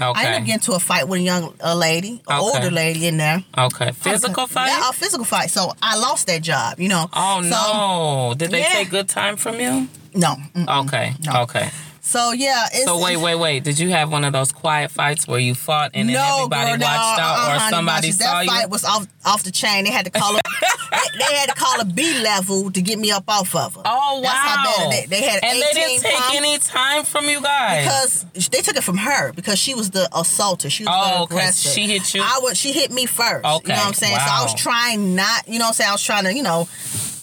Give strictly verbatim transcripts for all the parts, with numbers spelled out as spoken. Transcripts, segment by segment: Okay. I ended up getting into a fight with a young a lady, an okay. older lady in there. Okay. Physical was, fight? Yeah, a physical fight. So I lost that job, you know. Oh, so, no. Did they yeah. take good time from you? No. Mm-mm. Okay. No. Okay. So, yeah. It's, so, wait, wait, wait. Did you have one of those quiet fights where you fought and then no, everybody girl, no, watched out uh, or honey, somebody saw that you? That fight was off, off the chain. They had to call a, they, they had to call a B level to get me up off of her. Oh, wow. That's how bad they, they had and eighteen. And they didn't take pump, any time from you guys? Because they took it from her because she was the assaulter. She was oh, the aggressor. She hit you? I would, she hit me first. Okay. You know what I'm saying? Wow. So, I was trying not, you know what I'm saying? I was trying to, you know,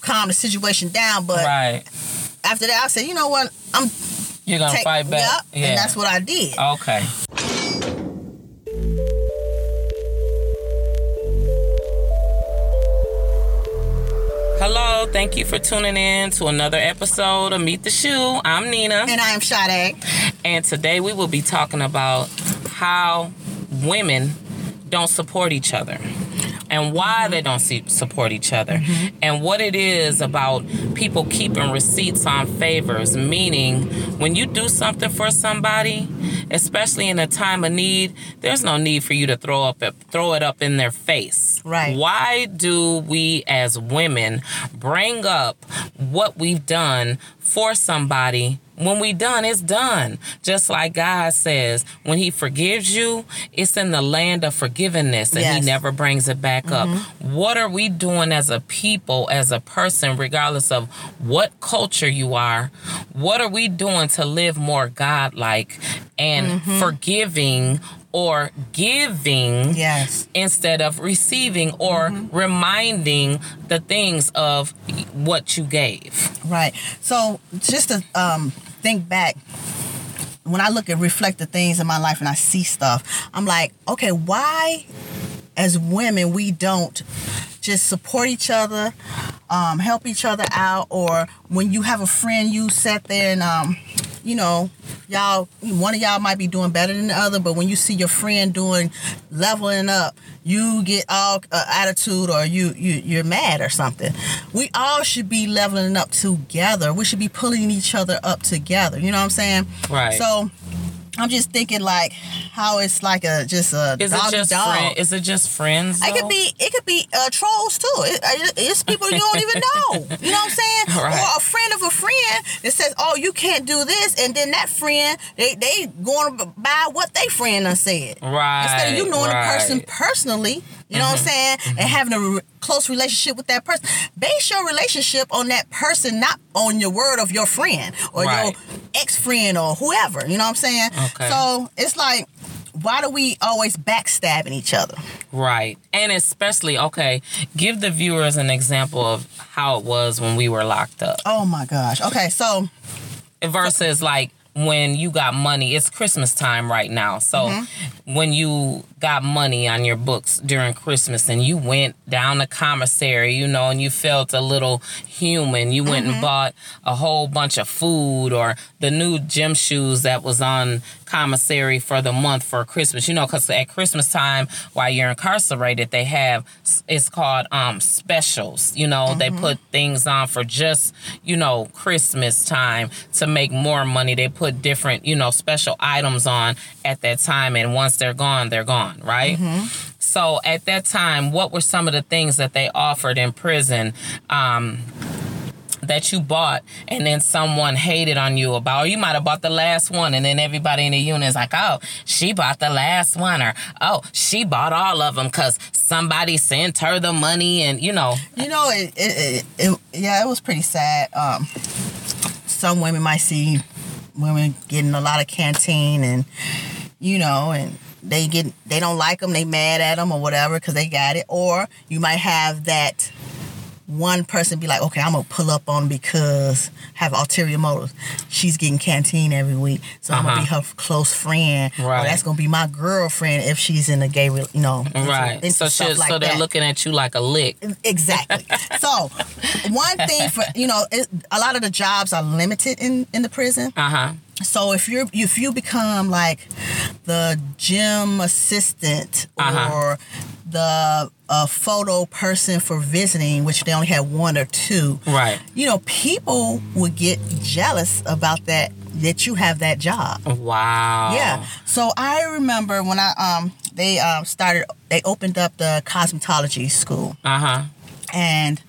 calm the situation down. But right. after that, I said, you know what? I'm... You're going to fight back. Yep, yeah. And that's what I did. Okay. Hello. Thank you for tuning in to another episode of Meet the Shoe. I'm Nina. And I'm Shadae. And today we will be talking about how women don't support each other. And why they don't see, support each other. Mm-hmm. And what it is about people keeping receipts on favors. Meaning, when you do something for somebody, especially in a time of need, there's no need for you to throw up, throw it up in their face. Right. Why do we as women bring up what we've done for somebody when we done, it's done. Just like God says, when he forgives you, it's in the land of forgiveness and yes. he never brings it back mm-hmm. up. What are we doing as a people, as a person, regardless of what culture you are? What are we doing to live more God-like and mm-hmm. forgiving or giving yes. instead of receiving or mm-hmm. reminding the things of what you gave? Right. So just to um... think back, when I look and reflect the things in my life and I see stuff, I'm like, okay, why as women we don't just support each other, um, help each other out, or when you have a friend, you sat there and, um, you know, y'all, one of y'all might be doing better than the other, but when you see your friend doing leveling up, you get all uh, attitude or you, you, you're mad or something. We all should be leveling up together. We should be pulling each other up together. You know what I'm saying? Right. So I'm just thinking like how it's like a just a is dog it just dog. Friend, is it just friends? Though? It could be. It could be uh, trolls too. It, it, it's people you don't even know. You know what I'm saying? Right. Or a friend of a friend that says, "Oh, you can't do this," and then that friend they they going by what they friend done said. Right. Instead of you knowing right. the person personally. You know mm-hmm. what I'm saying? Mm-hmm. And having a re- close relationship with that person. Base your relationship on that person, not on your word of your friend or right. your ex-friend or whoever. You know what I'm saying? Okay. So it's like, why do we always backstabbing each other? Right. And especially, okay, give the viewers an example of how it was when we were locked up. Oh, my gosh. Okay, so. Versus, like, when you got money, it's Christmas time right now. So mm-hmm. when you got money on your books during Christmas and you went down the commissary, you know, and you felt a little human, you went mm-hmm. and bought a whole bunch of food or the new gym shoes that was on commissary for the month for Christmas, you know, because at Christmas time while you're incarcerated, they have, it's called um, specials, you know, mm-hmm. they put things on for just, you know, Christmas time to make more money. They put put different, you know, special items on at that time. And once they're gone, they're gone, right? Mm-hmm. So at that time, what were some of the things that they offered in prison um, that you bought and then someone hated on you about? Or you might have bought the last one and then everybody in the unit is like, oh, she bought the last one or, oh, she bought all of them because somebody sent her the money and, you know. You know, it, it, it, it, yeah, it was pretty sad. Um, some women might see women getting a lot of canteen and, you know, and they get they don't like them, they mad at them or whatever because they got it. Or you might have that one person be like, okay, I'm going to pull up on because have ulterior motives. She's getting canteen every week, so uh-huh. I'm going to be her close friend. Right. Or that's going to be my girlfriend if she's in a gay, re- you know. Right. So, she, like so they're that. looking at you like a lick. Exactly. So one thing for, you know, it, a lot of the jobs are limited in, in the prison. Uh-huh. So if you're if you become like the gym assistant uh-huh. or the uh, photo person for visiting, which they only had one or two, right? You know, people would get jealous about that that you have that job. Wow. Yeah. So I remember when I um they um started they opened up the cosmetology school. Uh huh. And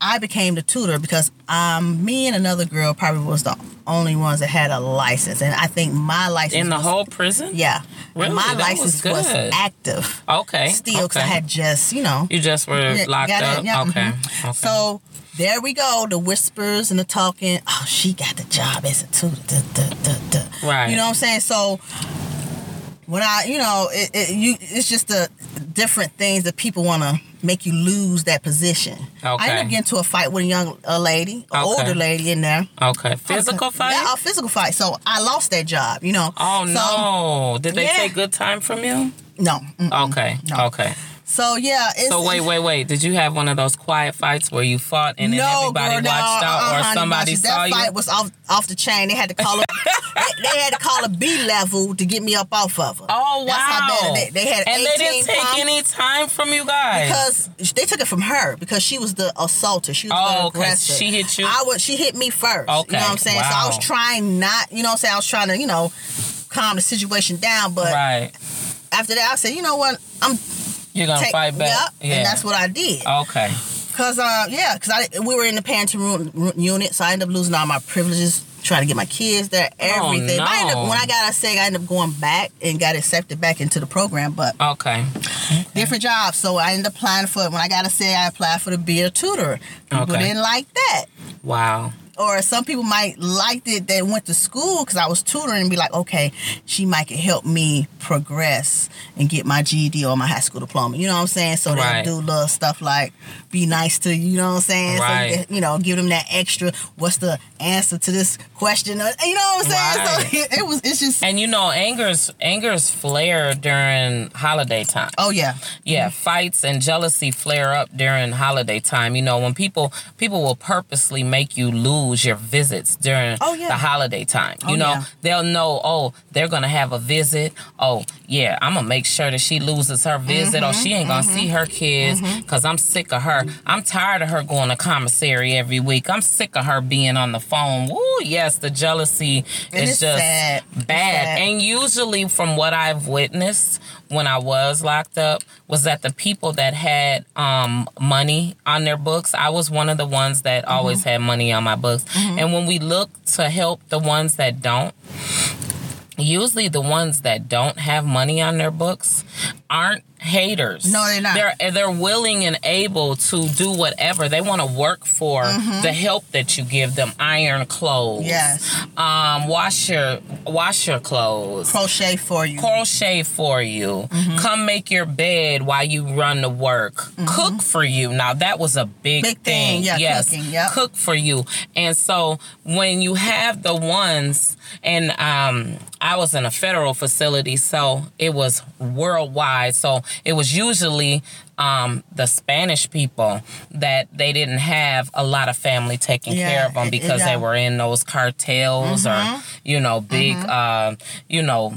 I became the tutor because um me and another girl probably was the only ones that had a license, and I think my license in the was, whole prison. Yeah. Really? And my that license was, was active. Okay. Still, because okay. I had just, you know. You just were locked up. It, yeah, okay. Mm-hmm. Okay. So there we go. The whispers and the talking. Oh, she got the job as a tutor. Duh, duh, duh, duh. Right. You know what I'm saying? So when I, you know, it, it, you, it's just the different things that people want to make you lose that position. Okay. I ended up getting into a fight with a young a lady, an okay. older lady in there. Okay. Physical was, fight? Yeah, a physical fight. So I lost that job, you know. Oh, so, no. Did they yeah. take good time from you? No. Mm-mm. Okay. No. Okay. So, yeah. It's, so, wait, wait, wait. Did you have one of those quiet fights where you fought and then no, everybody girl, no, watched out uh-huh, or somebody saw that you? That fight was off, off the chain. They had to call a, they, they had to call a B level to get me up off of her. Oh, wow. That's how bad they, they had. And eighteen they didn't take pump, any time from you guys? Because they took it from her because she was the assaulter. She was oh, the aggressor. Okay. She hit you? I was, she hit me first. Okay. You know what I'm saying? Wow. So, I was trying not, you know what I'm saying? I was trying to, you know, calm the situation down. But right. after that, I said, you know what? I'm... You're going to fight back. Yep, yeah. And that's what I did. Okay. Because, uh, yeah, because I we were in the parenting room, unit, so I ended up losing all my privileges, trying to get my kids there, everything. Oh, no. But I ended up, when I got out of SEG, I ended up going back and got accepted back into the program, but okay. okay. different jobs. So I ended up applying for it. When I got out of SEG, I applied for the be a tutor. People okay. didn't like that. Wow. Or some people might liked it that went to school because I was tutoring and be like, okay, she might can help me progress and get my G E D or my high school diploma. You know what I'm saying? So right. they do little stuff like be nice to you. You know what I'm saying? Right. So, you know, give them that extra. What's the answer to this question? You know what I'm saying? Right. So it, it was. It's just. And you know, anger's anger's flare during holiday time. Oh yeah, yeah. Mm-hmm. Fights and jealousy flare up during holiday time. You know, when people people will purposely make you lose your visits during oh, yeah. the holiday time. You oh, know, yeah. they'll know, oh, they're going to have a visit. Oh, yeah, I'm going to make sure that she loses her visit mm-hmm, or she ain't going to mm-hmm. see her kids because mm-hmm. I'm sick of her. I'm tired of her going to commissary every week. I'm sick of her being on the phone. Woo, yes, the jealousy and is just sad. bad. Sad. And usually from what I've witnessed when I was locked up was that the people that had um, money on their books, I was one of the ones that mm-hmm. always had money on my books. Mm-hmm. And when we look to help the ones that don't, usually the ones that don't have money on their books aren't haters. No, they're not. They're, they're willing and able to do whatever. They want to work for mm-hmm. the help that you give them. Iron clothes. Yes. Um, wash your wash your clothes. Crochet for you. Crochet for you. Mm-hmm. Come make your bed while you run to work. Mm-hmm. Cook for you. Now, that was a big, big thing. thing. Yeah, yes. Cooking, yep. Cook for you. And so when you have the ones, and um, I was in a federal facility, so it was worldwide. So it was usually um, the Spanish people that they didn't have a lot of family taking yeah, care of them because it, it, yeah. they were in those cartels mm-hmm. or, you know, big, mm-hmm. uh, you know,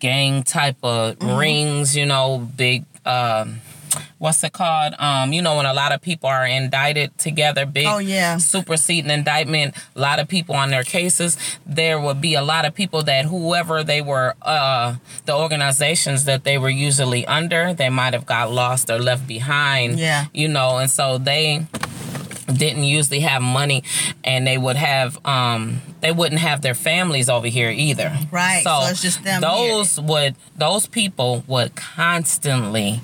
gang type of mm-hmm. rings, you know, big, um, what's it called? Um, you know, when a lot of people are indicted together, big oh, yeah. superseding indictment, a lot of people on their cases, there would be a lot of people that whoever they were, uh, the organizations that they were usually under, they might have got lost or left behind, yeah. you know, and so they didn't usually have money, and they would have, um, they wouldn't have their families over here either. Right. So, so it's just them. Those here. would, those people would constantly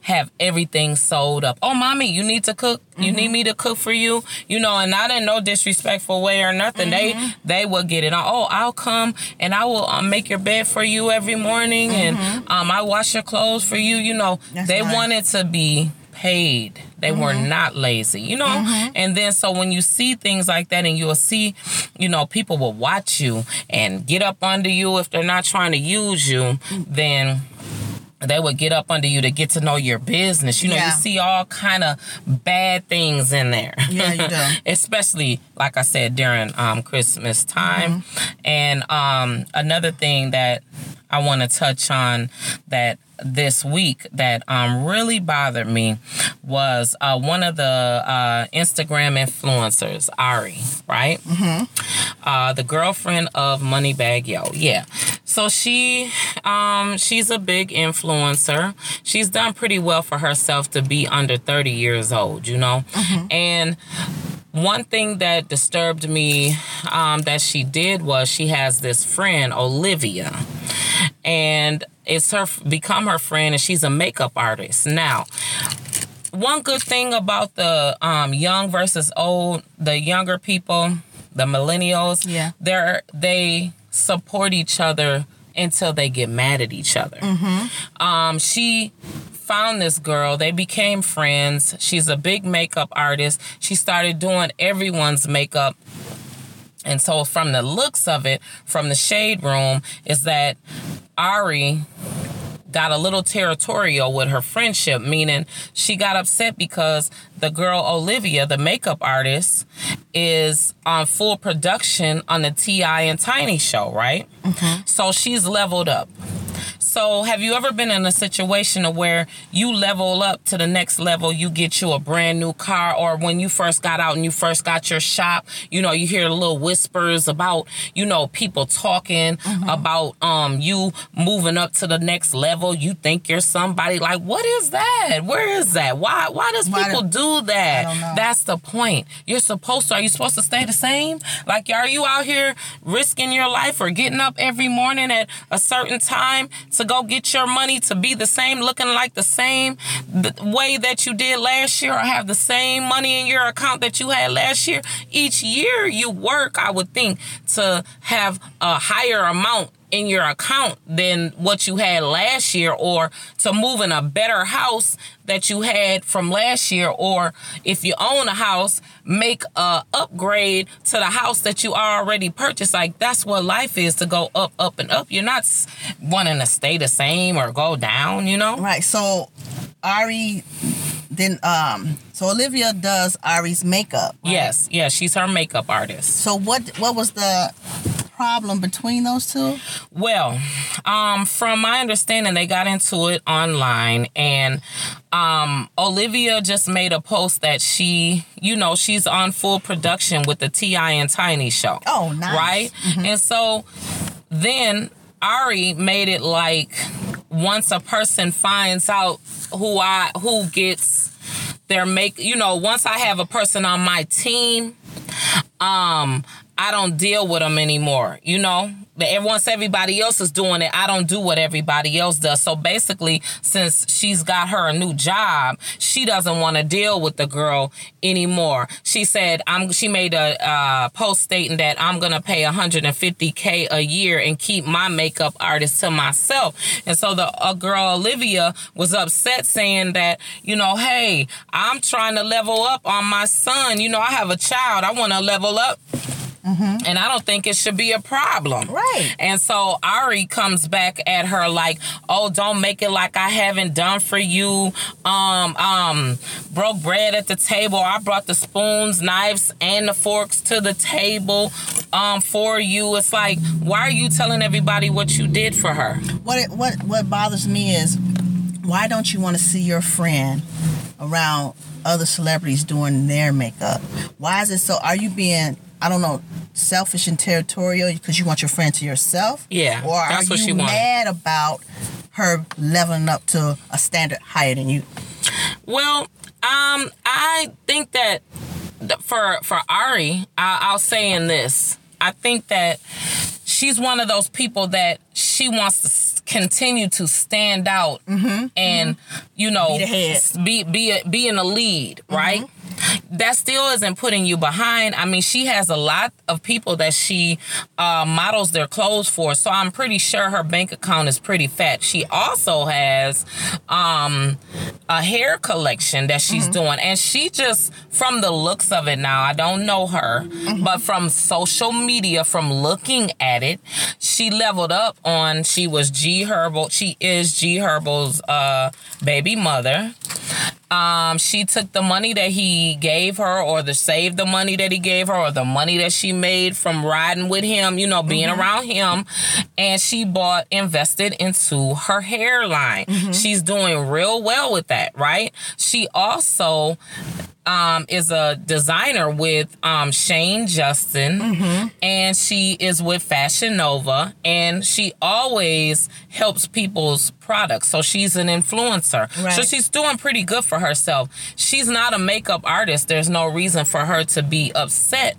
have everything sold up. Oh, mommy, you need to cook. Mm-hmm. You need me to cook for you. You know, and not in no disrespectful way or nothing. Mm-hmm. They, they would get it. Oh, I'll come and I will um, make your bed for you every morning, mm-hmm. and um, I wash your clothes for you. You know, That's they nice. wanted to be paid. They mm-hmm. were not lazy, you know? Mm-hmm. And then, so when you see things like that and you'll see, you know, people will watch you and get up under you if they're not trying to use you, then they would get up under you to get to know your business. You know, yeah. you see all kind of bad things in there. Yeah, you do. Especially, like I said, during um, Christmas time. Mm-hmm. And um, another thing that I want to touch on that this week that um, really bothered me was uh, one of the uh, Instagram influencers, Ari, right? Mm-hmm. Uh, the girlfriend of Moneybagg Yo, yeah. So she, um, she's a big influencer. She's done pretty well for herself to be under thirty years old, you know? Mm-hmm. And one thing that disturbed me um, that she did was she has this friend, Olivia, and it's her become her friend, and she's a makeup artist. Now, one good thing about the um, young versus old, the younger people, the millennials, yeah, they're they support each other until they get mad at each other. Mm-hmm. Um, she found this girl. They became friends. She's a big makeup artist. She started doing everyone's makeup. And so from the looks of it, from the shade room, is that Ari got a little territorial with her friendship, meaning she got upset because the girl Olivia, the makeup artist, is on full production on the T I and Tiny show, right? Mm-hmm. So she's leveled up. So have you ever been in a situation where you level up to the next level, you get you a brand new car, or when you first got out and you first got your shop, you know, you hear little whispers about, you know, people talking mm-hmm. about um you moving up to the next level. You think you're somebody. Like, what is that? Where is that? Why Why does why people do, do that? I don't know. That's the point. You're supposed to, are you supposed to stay the same? Like, are you out here risking your life or getting up every morning at a certain time to go get your money, to be the same, looking like the same the way that you did last year, or have the same money in your account that you had last year? Each year you work, I would think, to have a higher amount in your account than what you had last year, or to move in a better house that you had from last year, or if you own a house, make a upgrade to the house that you already purchased. Like, that's what life is, to go up, up, and up. You're not wanting to stay the same or go down, you know? Right. So Ari then um so Olivia does Ari's makeup, right? Yes, yeah, she's her makeup artist. So what what was the problem between those two? Well, um, from my understanding, they got into it online, and um, Olivia just made a post that she, you know, she's on full production with the T I and Tiny show. Oh, nice. Right? Mm-hmm. And so then Ari made it like, once a person finds out who I who gets their make, you know, once I have a person on my team, um. I don't deal with them anymore, you know? Once everybody else is doing it, I don't do what everybody else does. So basically, since she's got her a new job, she doesn't want to deal with the girl anymore. She said, I'm, she made a uh, post stating that I'm going to pay one hundred fifty thousand dollars a year and keep my makeup artist to myself. And so the uh, girl Olivia was upset, saying that, you know, hey, I'm trying to level up on my son. You know, I have a child. I want to level up. Mm-hmm. And I don't think it should be a problem. Right. And so Ari comes back at her like, oh, don't make it like I haven't done for you. Um, um, broke bread at the table. I brought the spoons, knives, and the forks to the table um, for you. It's like, why are you telling everybody what you did for her? What it, what what bothers me is, why don't you want to see your friend around other celebrities doing their makeup? Why is it so? Are you being, I don't know, selfish and territorial because you want your friend to yourself? Yeah, or are that's what you she mad wanted. About her leveling up to a standard higher than you? Well, um, I think that for for Ari, I, I'll say in this, I think that she's one of those people that she wants to continue to stand out mm-hmm, and mm-hmm. you know, be the head. be be, a, be in the lead, mm-hmm. right? That still isn't putting you behind. I mean, she has a lot of people that she uh, models their clothes for, so I'm pretty sure her bank account is pretty fat. She also has um, a hair collection that she's mm-hmm. doing, and she just, from the looks of it now, I don't know her, mm-hmm. but from social media, from looking at it, she leveled up on, she was G Herbo. She is G Herbo's uh, baby mother. Um, she took the money that he gave her, or the saved the money that he gave her, or the money that she made from riding with him, you know, being mm-hmm. around him, and she bought, invested into her hairline. Mm-hmm. She's doing real well with that, right? She also um, is a designer with um, Shane Justin, mm-hmm. and she is with Fashion Nova, and she always helps people's products. So she's an influencer. Right. So she's doing pretty good for herself. She's not a makeup artist. There's no reason for her to be upset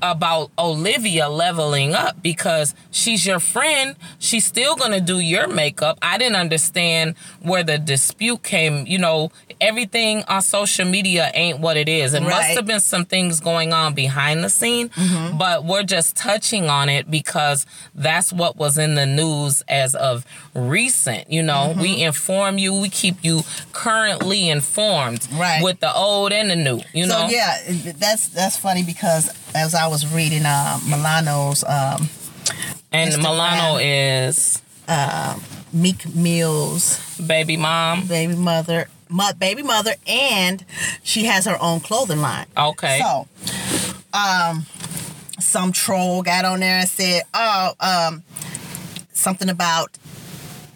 about Olivia leveling up, because she's your friend. She's still going to do your makeup. I didn't understand where the dispute came. You know, everything on social media ain't what it is. It right. must have been some things going on behind the scene, mm-hmm. but we're just touching on it because that's what was in the news as of recent. You know, mm-hmm. we inform you, we keep you currently informed right. with the old and the new, you so, know? Yeah, that's, that's funny because as I I was reading uh, Milano's um, and Instagram. Milano is uh, Meek Mill's baby mom, baby mother, mo- baby mother, and she has her own clothing line. Okay, so um, some troll got on there and said, "Oh, um, something about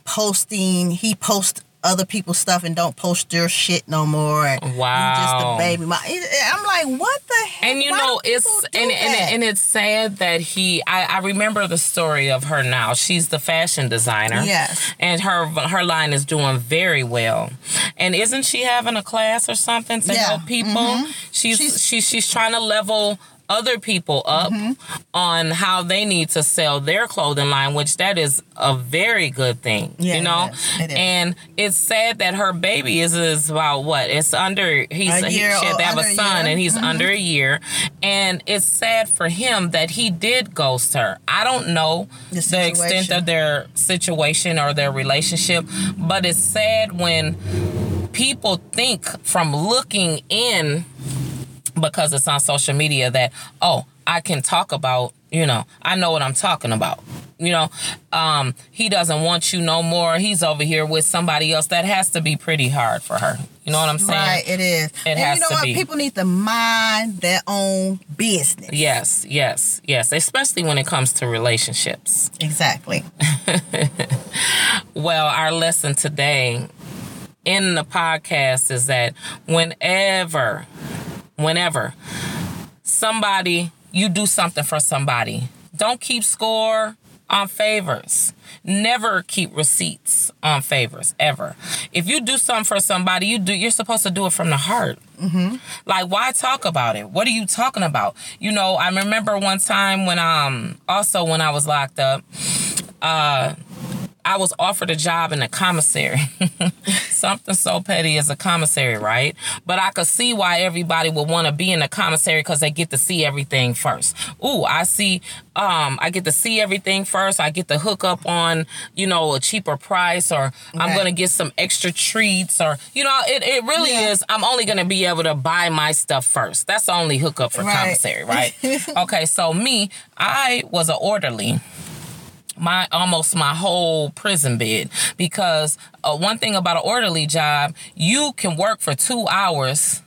posting. He posts other people's stuff and don't post your shit no more." And wow, you just a baby mom. I'm like, what the heck? And you Why know, it's and, and and it's sad that he. I, I remember the story of her now. She's the fashion designer. Yes, and her her line is doing very well. And isn't she having a class or something to yeah. help people? Mm-hmm. She's she's she, she's trying to level other people up mm-hmm. on how they need to sell their clothing line, which that is a very good thing, yeah, you know? It is. It is. And it's sad that her baby is, is about what? It's under, he's, a year, he, she had to have a son, a and he's mm-hmm. under a year. And it's sad for him that he did ghost her. I don't know the, the extent of their situation or their relationship, but it's sad when people think from looking in, because it's on social media, that, oh, I can talk about, you know, I know what I'm talking about. You know, um, he doesn't want you no more. He's over here with somebody else. That has to be pretty hard for her. You know what I'm saying? Right, it is. It and has you know to what? Be. People need to mind their own business. Yes, yes, yes. Especially when it comes to relationships. Exactly. Well, our lesson today in the podcast is that whenever... Whenever somebody, you do something for somebody, don't keep score on favors. Never keep receipts on favors, ever. If you do something for somebody, you do, you're supposed to do it from the heart. Mm-hmm. Like, why talk about it? What are you talking about? You know, I remember one time when, um, also when I was locked up, uh, I was offered a job in a commissary. Something so petty as a commissary, right? But I could see why everybody would want to be in a commissary because they get to see everything first. Ooh, I see, um, I get to see everything first. I get to hook up on, you know, a cheaper price, or I'm right. going to get some extra treats, or, you know, it, it really yeah. is, I'm only going to be able to buy my stuff first. That's the only hookup for right. commissary, right? Okay, so me, I was an orderly. My almost my whole prison bid, because uh, one thing about an orderly job, you can work for two hours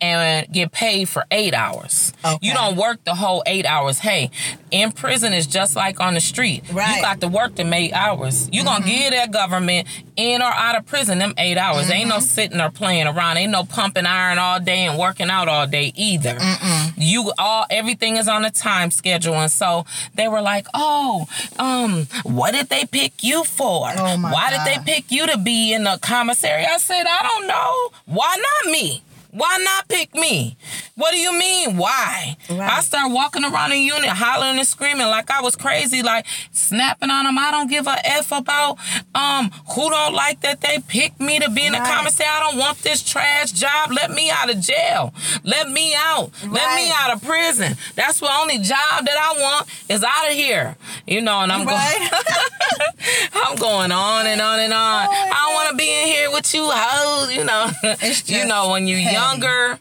and get paid for eight hours. Okay. You don't work the whole eight hours. Hey, in prison is just like on the street. Right. You got to work them eight hours. You mm-hmm. gonna give that government in or out of prison them eight hours. Mm-hmm. Ain't no sitting or playing around. Ain't no pumping iron all day and working out all day either. Mm-mm. You all everything is on a time schedule, and so they were like, "Oh, um, what did they pick you for? Oh my Why God. Did they pick you to be in the commissary?" I said, "I don't know. Why not me?" Why not pick me? What do you mean? Why? Right. I start walking around the unit hollering and screaming like I was crazy, like snapping on them. I don't give a F about um who don't like that they picked me to be in right. the commissary. I don't want this trash job. Let me out of jail. Let me out. Right. Let me out of prison. That's the only job that I want is out of here. You know, and I'm right. going I'm going on and on and on. Oh, I don't want to be in here with you hoes, you know. Just, you know, when you're young. Younger,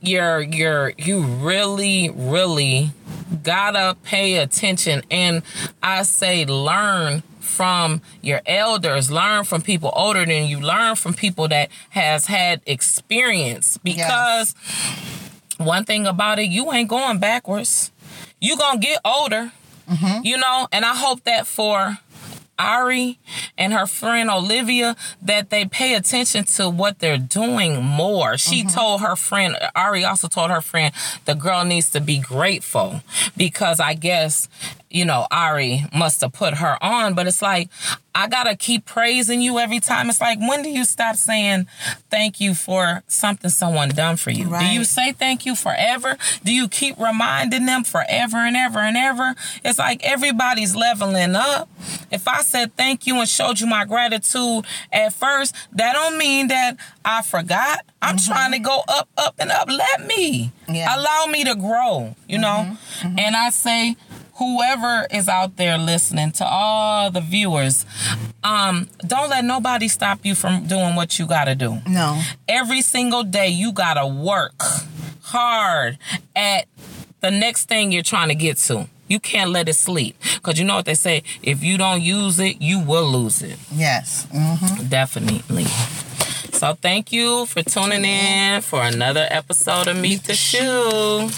you're you're you really, really gotta pay attention. And I say learn from your elders, learn from people older than you, learn from people that has had experience. Because yes. one thing about it, you ain't going backwards. You gonna get older, mm-hmm. you know, and I hope that for Ari and her friend Olivia, that they pay attention to what they're doing more. She mm-hmm. told her friend, Ari also told her friend, the girl needs to be grateful, because I guess, you know, Ari must have put her on. But it's like, I gotta keep praising you every time. It's like, when do you stop saying thank you for something someone done for you? Right. Do you say thank you forever? Do you keep reminding them forever and ever and ever? It's like everybody's leveling up. If I said thank you and showed you my gratitude at first, that don't mean that I forgot. I'm mm-hmm. trying to go up, up, and up. Let me. Yeah. Allow me to grow, you mm-hmm. know? Mm-hmm. And I say, whoever is out there listening, to all the viewers, um, don't let nobody stop you from doing what you got to do. No. Every single day, you got to work hard at the next thing you're trying to get to. You can't let it sleep. Because you know what they say, if you don't use it, you will lose it. Yes. Mm-hmm. Definitely. So thank you for tuning in for another episode of Meet the Shoe.